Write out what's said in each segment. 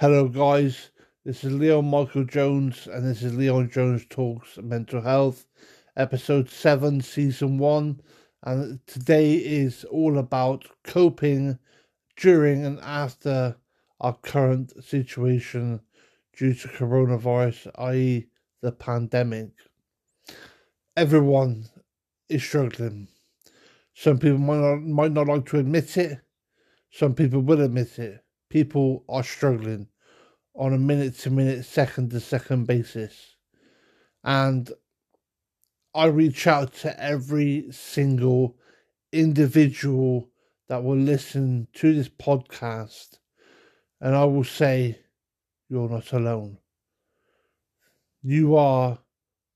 Hello guys, this is Leon Michael Jones and this is Leon Jones Talks Mental Health, episode 7, season 1, and today is all about coping during and after our current situation due to coronavirus, i.e. the pandemic. Everyone is struggling. Some people might not like to admit it, some people will admit it. People are struggling on a minute-to-minute, second-to-second basis. And I reach out to every single individual that will listen to this podcast, and I will say, you're not alone. You are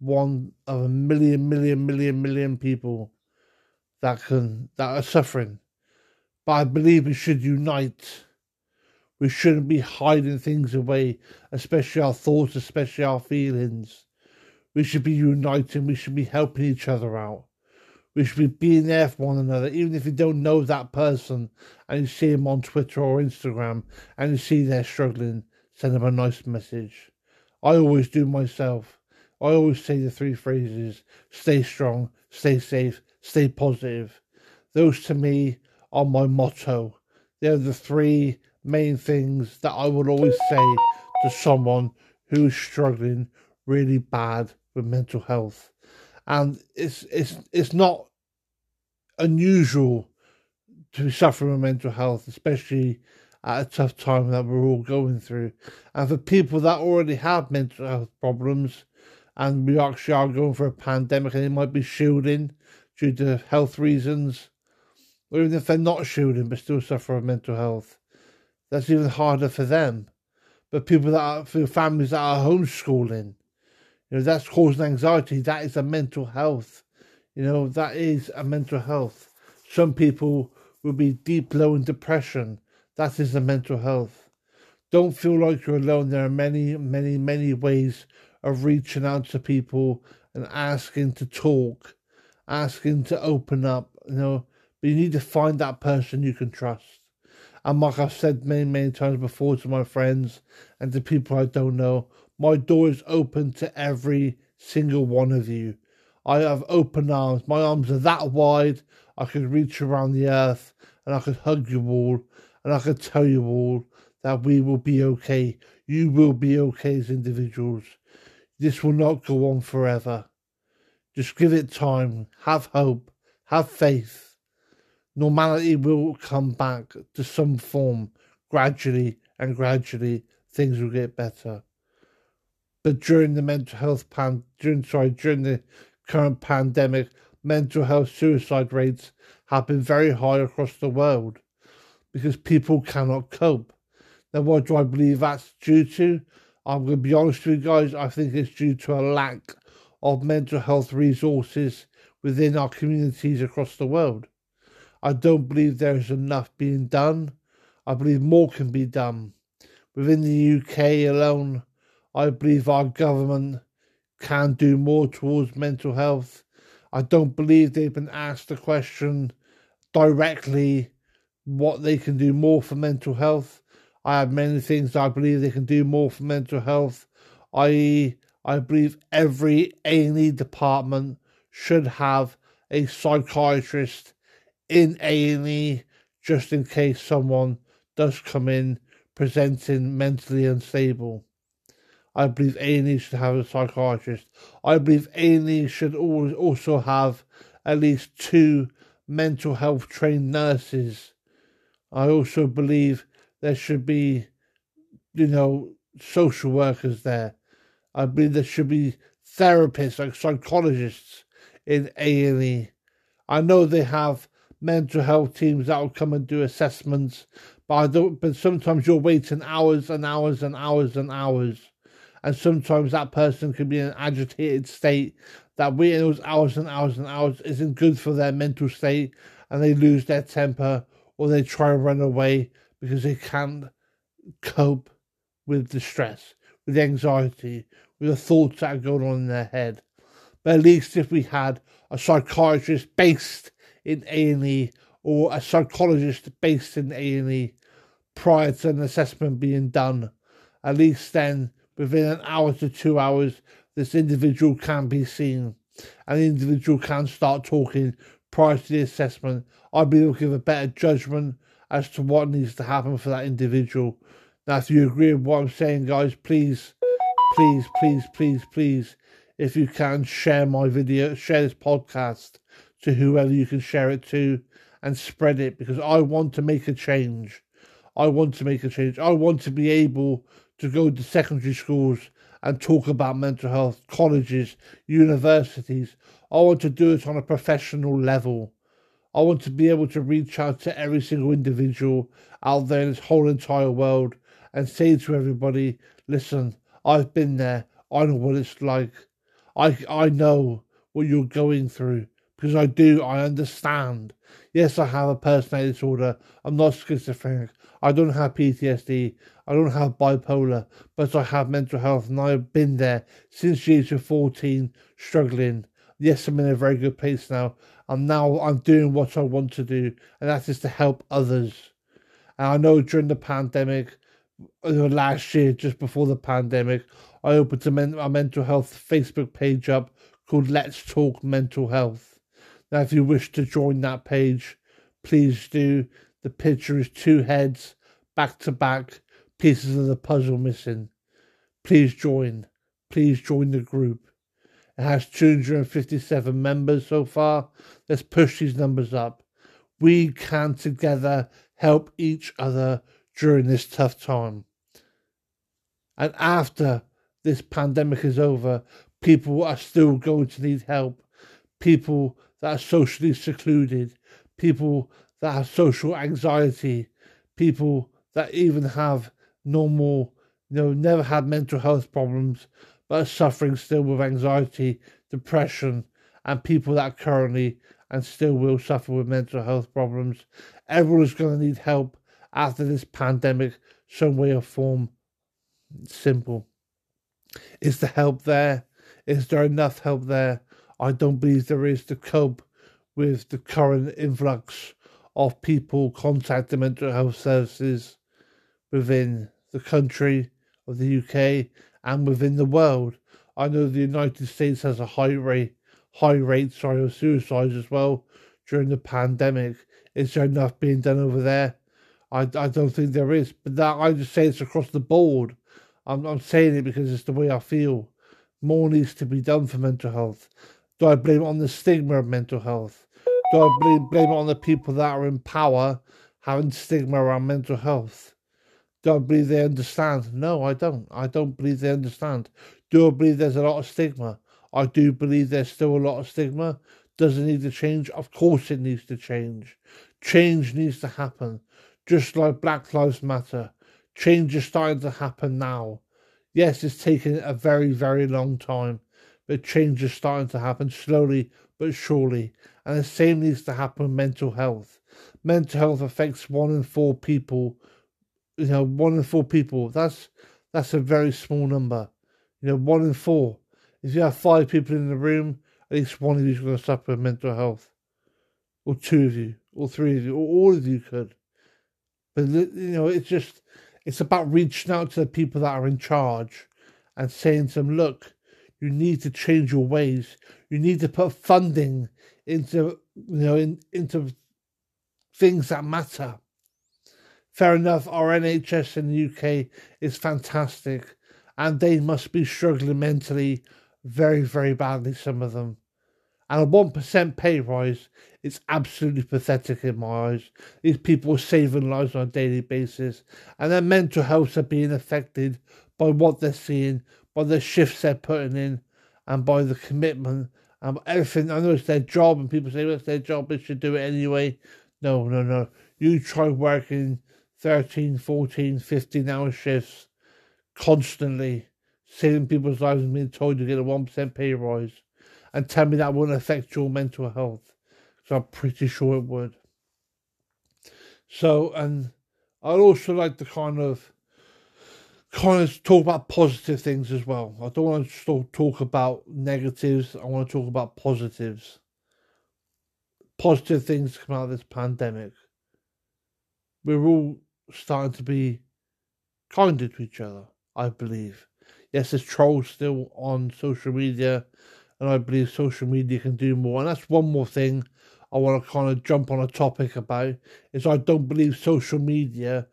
one of a million people that are suffering. But I believe we should unite. We shouldn't be hiding things away, especially our thoughts, especially our feelings. We should be uniting. We should be helping each other out. We should be being there for one another, even if you don't know that person and you see them on Twitter or Instagram and you see they're struggling, send them a nice message. I always do myself. I always say the 3 phrases: stay strong, stay safe, stay positive. Those to me are my motto. They're the 3 main things that I would always say to someone who's struggling really bad with mental health. And it's not unusual to be suffering with mental health, especially at a tough time that we're all going through. And for people that already have mental health problems, and we actually are going for a pandemic, and it might be shielding due to health reasons, or even if they're not shielding but still suffer with mental health, that's even harder for them. But people for families that are homeschooling, that's causing anxiety. That is a mental health. That is a mental health. Some people will be deep low in depression. That is a mental health. Don't feel like you're alone. There are many ways of reaching out to people and asking to talk, asking to open up, But you need to find that person you can trust. And like I've said many times before to my friends and to people I don't know, my door is open to every single one of you. I have open arms. My arms are that wide, I could reach around the earth and I could hug you all and I could tell you all that we will be okay. You will be okay as individuals. This will not go on forever. Just give it time. Have hope. Have faith. Normality will come back to some form gradually. Things will get better. But during the during the current pandemic, mental health suicide rates have been very high across the world because people cannot cope. Now, what do I believe that's due to? I'm going to be honest with you guys. I think it's due to a lack of mental health resources within our communities across the world. I don't believe there is enough being done. I believe more can be done. Within the UK alone, I believe our government can do more towards mental health. I don't believe they've been asked the question directly what they can do more for mental health. I have many things I believe they can do more for mental health, i.e. I believe every A&E department should have a psychiatrist in A&E, just in case someone does come in presenting mentally unstable. I believe A&E should have a psychiatrist. I believe A&E should also have at least 2 mental health trained nurses. I also believe there should be, social workers there. I believe there should be therapists, like psychologists in A&E. I know they have mental health teams that will come and do assessments, but sometimes you're waiting hours, and sometimes that person could be in an agitated state. That waiting those hours isn't good for their mental state, and they lose their temper or they try and run away because they can't cope with the stress, with the anxiety, with the thoughts that are going on in their head. But at least if we had a psychiatrist based in A&E or a psychologist based in A&E prior to an assessment being done, at least then within an hour to 2 hours, this individual can be seen and the individual can start talking prior to the assessment. I'd be looking for better judgment as to what needs to happen for that individual. Now, if you agree with what I'm saying, guys, please, if you can, share my video, share this podcast to whoever you can share it to and spread it, because I want to make a change. I want to be able to go to secondary schools and talk about mental health, colleges, universities. I want to do it on a professional level. I want to be able to reach out to every single individual out there in this whole entire world and say to everybody, listen, I've been there. I know what it's like. I know what you're going through, because I do. I understand. Yes, I have a personality disorder. I'm not schizophrenic. I don't have PTSD. I don't have bipolar, but I have mental health, and I've been there since the age of 14, struggling. Yes, I'm in a very good place now, and now I'm doing what I want to do, and that is to help others. And I know during the pandemic, last year, just before the pandemic, I opened a mental health Facebook page up called Let's Talk Mental Health. Now, if you wish to join that page, please do. The picture is two heads, back to back, pieces of the puzzle missing. Please join the group. It has 257 members so far. Let's push these numbers up. We can together help each other during this tough time. And after this pandemic is over, people are still going to need help. People that are socially secluded, people that have social anxiety, people that even have normal, never had mental health problems, but are suffering still with anxiety, depression, and people that currently and still will suffer with mental health problems. Everyone is going to need help after this pandemic, some way or form. It's simple. Is the help there? Is there enough help there? I don't believe there is to cope with the current influx of people contacting mental health services within the country of the UK and within the world. I know the United States has a high rate of suicides as well during the pandemic. Is there enough being done over there? I don't think there is, but that I just say it's across the board. I'm saying it because it's the way I feel. More needs to be done for mental health. Do I blame it on the stigma of mental health? Do I blame it on the people that are in power having stigma around mental health? Do I believe they understand? No, I don't. I don't believe they understand. Do I believe there's a lot of stigma? I do believe there's still a lot of stigma. Does it need to change? Of course it needs to change. Change needs to happen. Just like Black Lives Matter. Change is starting to happen now. Yes, it's taken a very, very long time, but change is starting to happen slowly but surely. And the same needs to happen with mental health. Mental health affects 1 in 4 people. 1 in 4 people, that's a very small number. 1 in 4. If you have 5 people in the room, at least one of you is going to suffer with mental health. Or 2 of you, or 3 of you, or all of you could. But, it's about reaching out to the people that are in charge and saying to them, look, you need to change your ways. You need to put funding into things that matter. Fair enough, our NHS in the UK is fantastic, and they must be struggling mentally very, very badly, some of them. And a 1% pay rise is absolutely pathetic in my eyes. These people are saving lives on a daily basis, and their mental health are being affected by what they're seeing, by the shifts they're putting in, and by the commitment and everything. I know it's their job, and people say, well, it's their job, they should do it anyway. No. You try working 13, 14, 15-hour shifts constantly, saving people's lives and being told you get a 1% pay rise, and tell me that won't affect your mental health. So I'm pretty sure it would. So, and I'd also like to kind of talk about positive things as well. I don't want to talk about negatives. I want to talk about positives. Positive things come out of this pandemic. We're all starting to be kinder to each other. I believe. Yes, there's trolls still on social media, and I believe social media can do more. And that's one more thing I want to kind of jump on a topic about, is I don't believe social media,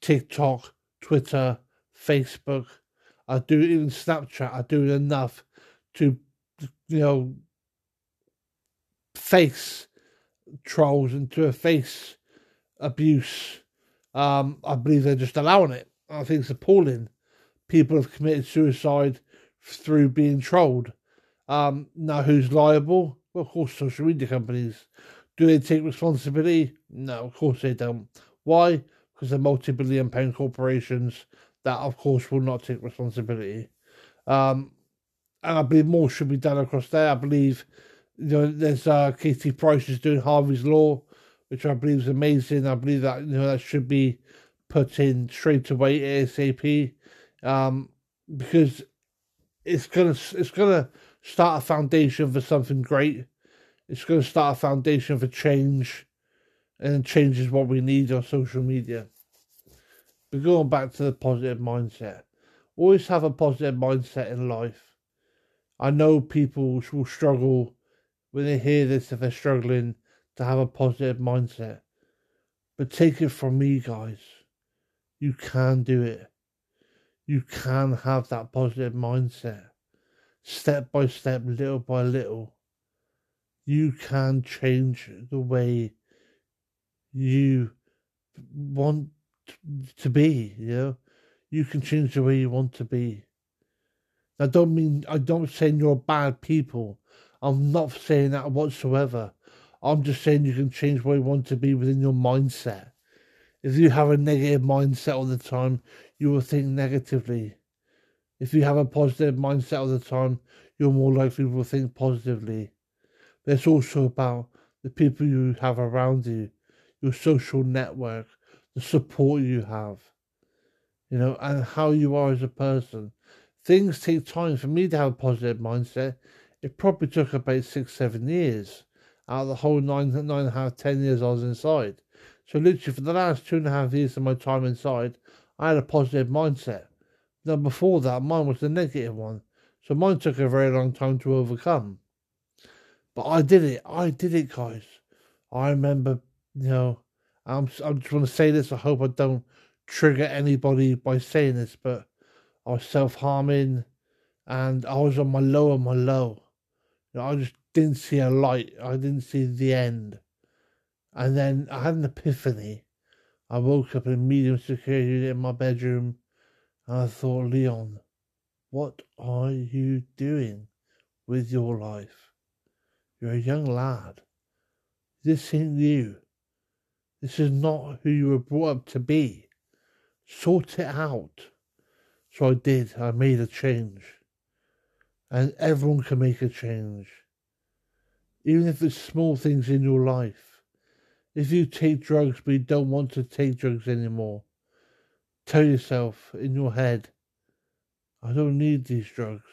TikTok, Twitter, Facebook, I do even Snapchat, I do enough to, you know, face trolls and to face abuse. I believe they're just allowing it. I think it's appalling. People have committed suicide through being trolled. Now, who's liable? Well, of course, social media companies. Do they take responsibility? No, of course they don't. Why? Because they're multi-billion-pound corporations that, of course, will not take responsibility. And I believe more should be done across there. I believe, you know, there's Katie Price is doing Harvey's Law, which I believe is amazing. I believe that, you know, that should be put in straight away ASAP, because it's gonna start a foundation for something great. It's gonna start a foundation for change, and change is what we need on social media. But going back to the positive mindset, always have a positive mindset in life. I know people will struggle when they hear this, if they're struggling, to have a positive mindset. But take it from me, guys. You can do it. You can have that positive mindset. Step by step, little by little. You can change the way you want to be, you know. You can change the way you want to be. I don't say you're bad people. I'm not saying that whatsoever. I'm just saying you can change where you want to be within your mindset. If you have a negative mindset all the time, you will think negatively. If you have a positive mindset all the time, you're more likely to think positively. But it's also about the people you have around you, your social network, the support you have, you know, and how you are as a person. Things take time. For me to have a positive mindset, it probably took about 6-7 years. Out of the whole 9.5-10 years I was inside. So literally for the last 2.5 years of my time inside, I had a positive mindset. Now before that, mine was the negative one. So mine took a very long time to overcome. But I did it, guys. I remember, you know, I just want to say this, I hope I don't trigger anybody by saying this, but I was self-harming and I was on my low. You know, I just didn't see a light. I didn't see the end. And then I had an epiphany. I woke up in a medium security unit in my bedroom and I thought, Leon, what are you doing with your life? You're a young lad. This ain't you. This is not who you were brought up to be. Sort it out. So I did. I made a change. And everyone can make a change. Even if it's small things in your life. If you take drugs but you don't want to take drugs anymore, tell yourself in your head, I don't need these drugs.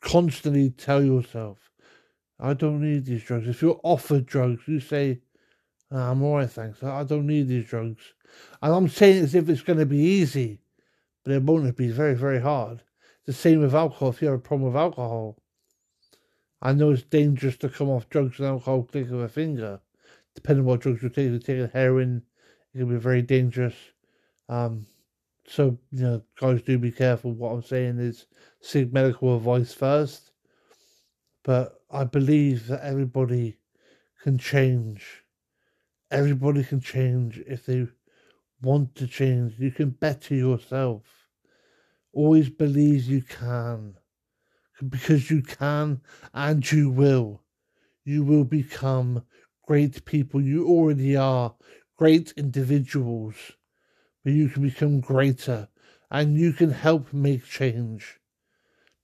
Constantly tell yourself, I don't need these drugs. If you're offered drugs, you say, I'm alright, thanks. I don't need these drugs. And I'm saying it as if it's going to be easy, but it won't be. Very, very hard. It's the same with alcohol. If you have a problem with alcohol, I know it's dangerous to come off drugs and alcohol click of a finger. Depending on what drugs you take, if you're taking heroin, it can be very dangerous. So, you know, guys, do be careful. What I'm saying is seek medical advice first. But I believe that everybody can change. Everybody can change if they want to change. You can better yourself. Always believe you can. Because you can and you will. You will become great people. You already are great individuals. But you can become greater. And you can help make change.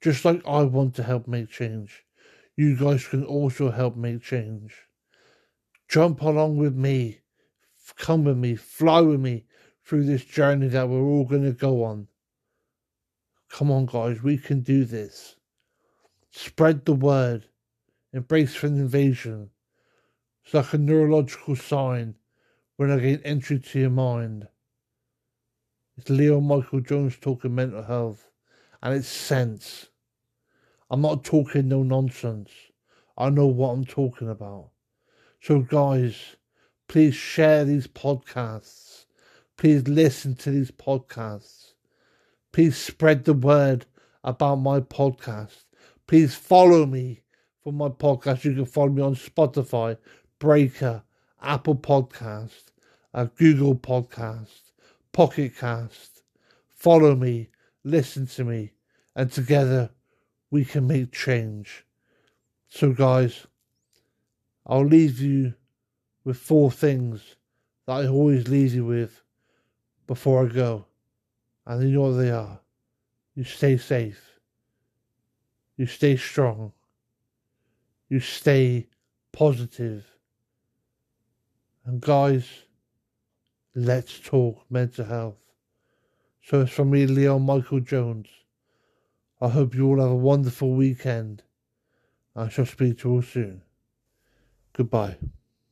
Just like I want to help make change. You guys can also help make change. Jump along with me. Come with me. Fly with me through this journey that we're all going to go on. Come on, guys. We can do this. Spread the word. Embrace for an invasion. It's like a neurological sign when I gain entry to your mind. It's Leon Michael Jones Talking Mental Health, and it's sense. I'm not talking no nonsense. I know what I'm talking about. So guys, please share these podcasts. Please listen to these podcasts. Please spread the word about my podcast. Please follow me for my podcast. You can follow me on Spotify, Breaker, Apple Podcast, Google Podcast, Pocket Cast. Follow me, listen to me, and together we can make change. So guys, I'll leave you with 4 things that I always leave you with before I go. And you know what they are. You stay safe. You stay strong. You stay positive. And guys, let's talk mental health. So it's from me, Leon Michael Jones. I hope you all have a wonderful weekend. I shall speak to you all soon. Goodbye.